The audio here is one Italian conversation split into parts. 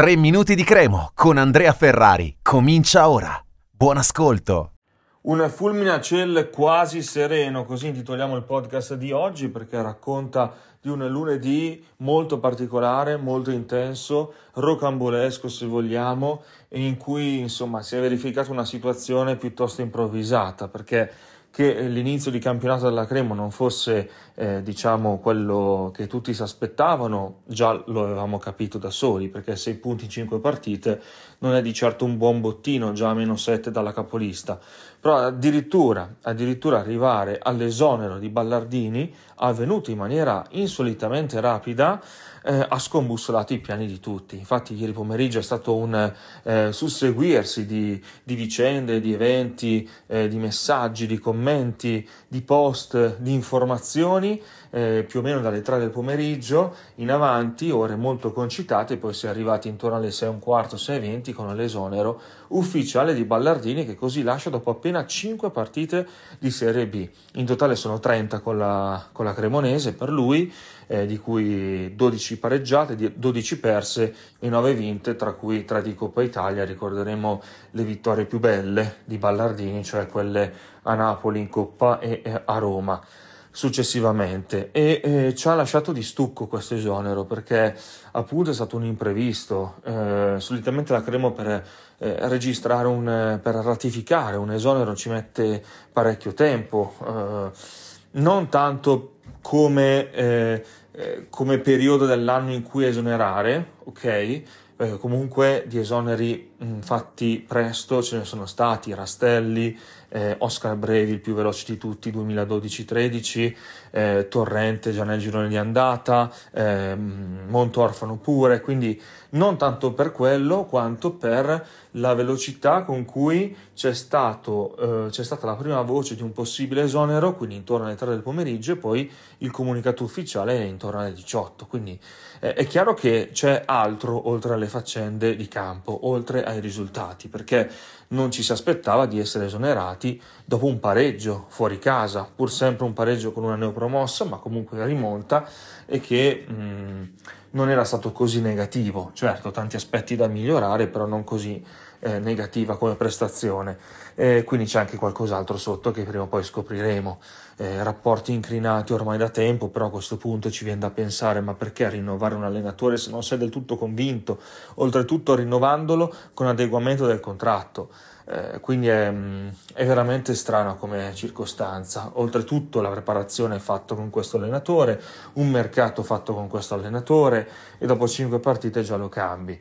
3 minuti di Cremo con Andrea Ferrari. Comincia ora. Buon ascolto. Un fulmine a ciel quasi sereno, così intitoliamo il podcast di oggi, perché racconta di un lunedì molto particolare, molto intenso, rocambolesco se vogliamo, in cui insomma si è verificata una situazione piuttosto improvvisata, perché che l'inizio di campionato della Cremo non fosse diciamo quello che tutti si aspettavano, già lo avevamo capito da soli, perché 6 punti in 5 partite non è di certo un buon bottino, già a meno 7 dalla capolista, però addirittura arrivare all'esonero di Ballardini, avvenuto in maniera insolitamente rapida, ha scombussolato i piani di tutti. Infatti ieri pomeriggio è stato un susseguirsi di vicende, di eventi, di messaggi, di commenti, di post, di informazioni, più o meno dalle 3 del pomeriggio in avanti, ore molto concitate, poi si è arrivati intorno alle 6:15, 6:20 con l'esonero ufficiale di Ballardini, che così lascia dopo appena 5 partite di Serie B. In totale sono 30 con la Cremonese per lui, di cui 12 pareggiate, 12 perse e 9 vinte, tra cui 3 di Coppa Italia. Ricorderemo le vittorie più belle di Ballardini, cioè quelle a Napoli in Coppa e a Roma successivamente, e ci ha lasciato di stucco questo esonero, perché appunto è stato un imprevisto. Solitamente la Cremo per ratificare un esonero ci mette parecchio tempo, non tanto come periodo dell'anno in cui esonerare, ok? Comunque di esoneri fatti presto ce ne sono stati: Rastelli, Oscar Brevi, il più veloce di tutti, 2012-13, Torrente già nel girone di andata, Montorfano pure, quindi non tanto per quello quanto per la velocità con cui c'è stata la prima voce di un possibile esonero, quindi intorno alle 3 del pomeriggio, e poi il comunicato ufficiale è intorno alle 18, quindi è chiaro che c'è altro oltre alle faccende di campo, oltre ai risultati, perché non ci si aspettava di essere esonerati dopo un pareggio fuori casa, pur sempre un pareggio con una neopromossa, ma comunque rimonta, e che non era stato così negativo. Certo, tanti aspetti da migliorare, però non così negativa come prestazione, quindi c'è anche qualcos'altro sotto che prima o poi scopriremo. Rapporti incrinati ormai da tempo, però a questo punto ci viene da pensare: ma perché rinnovare un allenatore se non sei del tutto convinto, oltretutto rinnovandolo con adeguamento del contratto? Quindi è veramente strana come circostanza. Oltretutto la preparazione è fatta con questo allenatore, un mercato fatto con questo allenatore, e dopo 5 partite già lo cambi.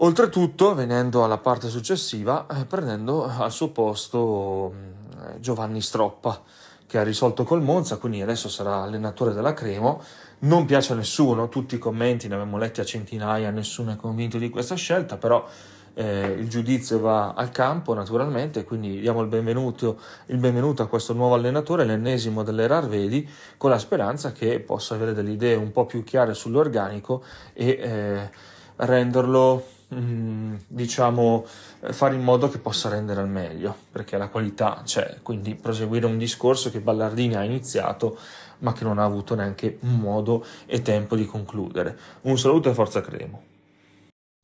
Oltretutto, venendo alla parte successiva, prendendo al suo posto Giovanni Stroppa, che ha risolto col Monza, quindi adesso sarà allenatore della Cremo. Non piace a nessuno, tutti i commenti ne abbiamo letti a centinaia, nessuno è convinto di questa scelta, però il giudizio va al campo naturalmente, quindi diamo il benvenuto a questo nuovo allenatore, l'ennesimo dell'era Arvedi, con la speranza che possa avere delle idee un po' più chiare sull'organico e renderlo, diciamo, fare in modo che possa rendere al meglio, perché la qualità c'è, quindi proseguire un discorso che Ballardini ha iniziato ma che non ha avuto neanche modo e tempo di concludere. Un saluto e forza Cremo.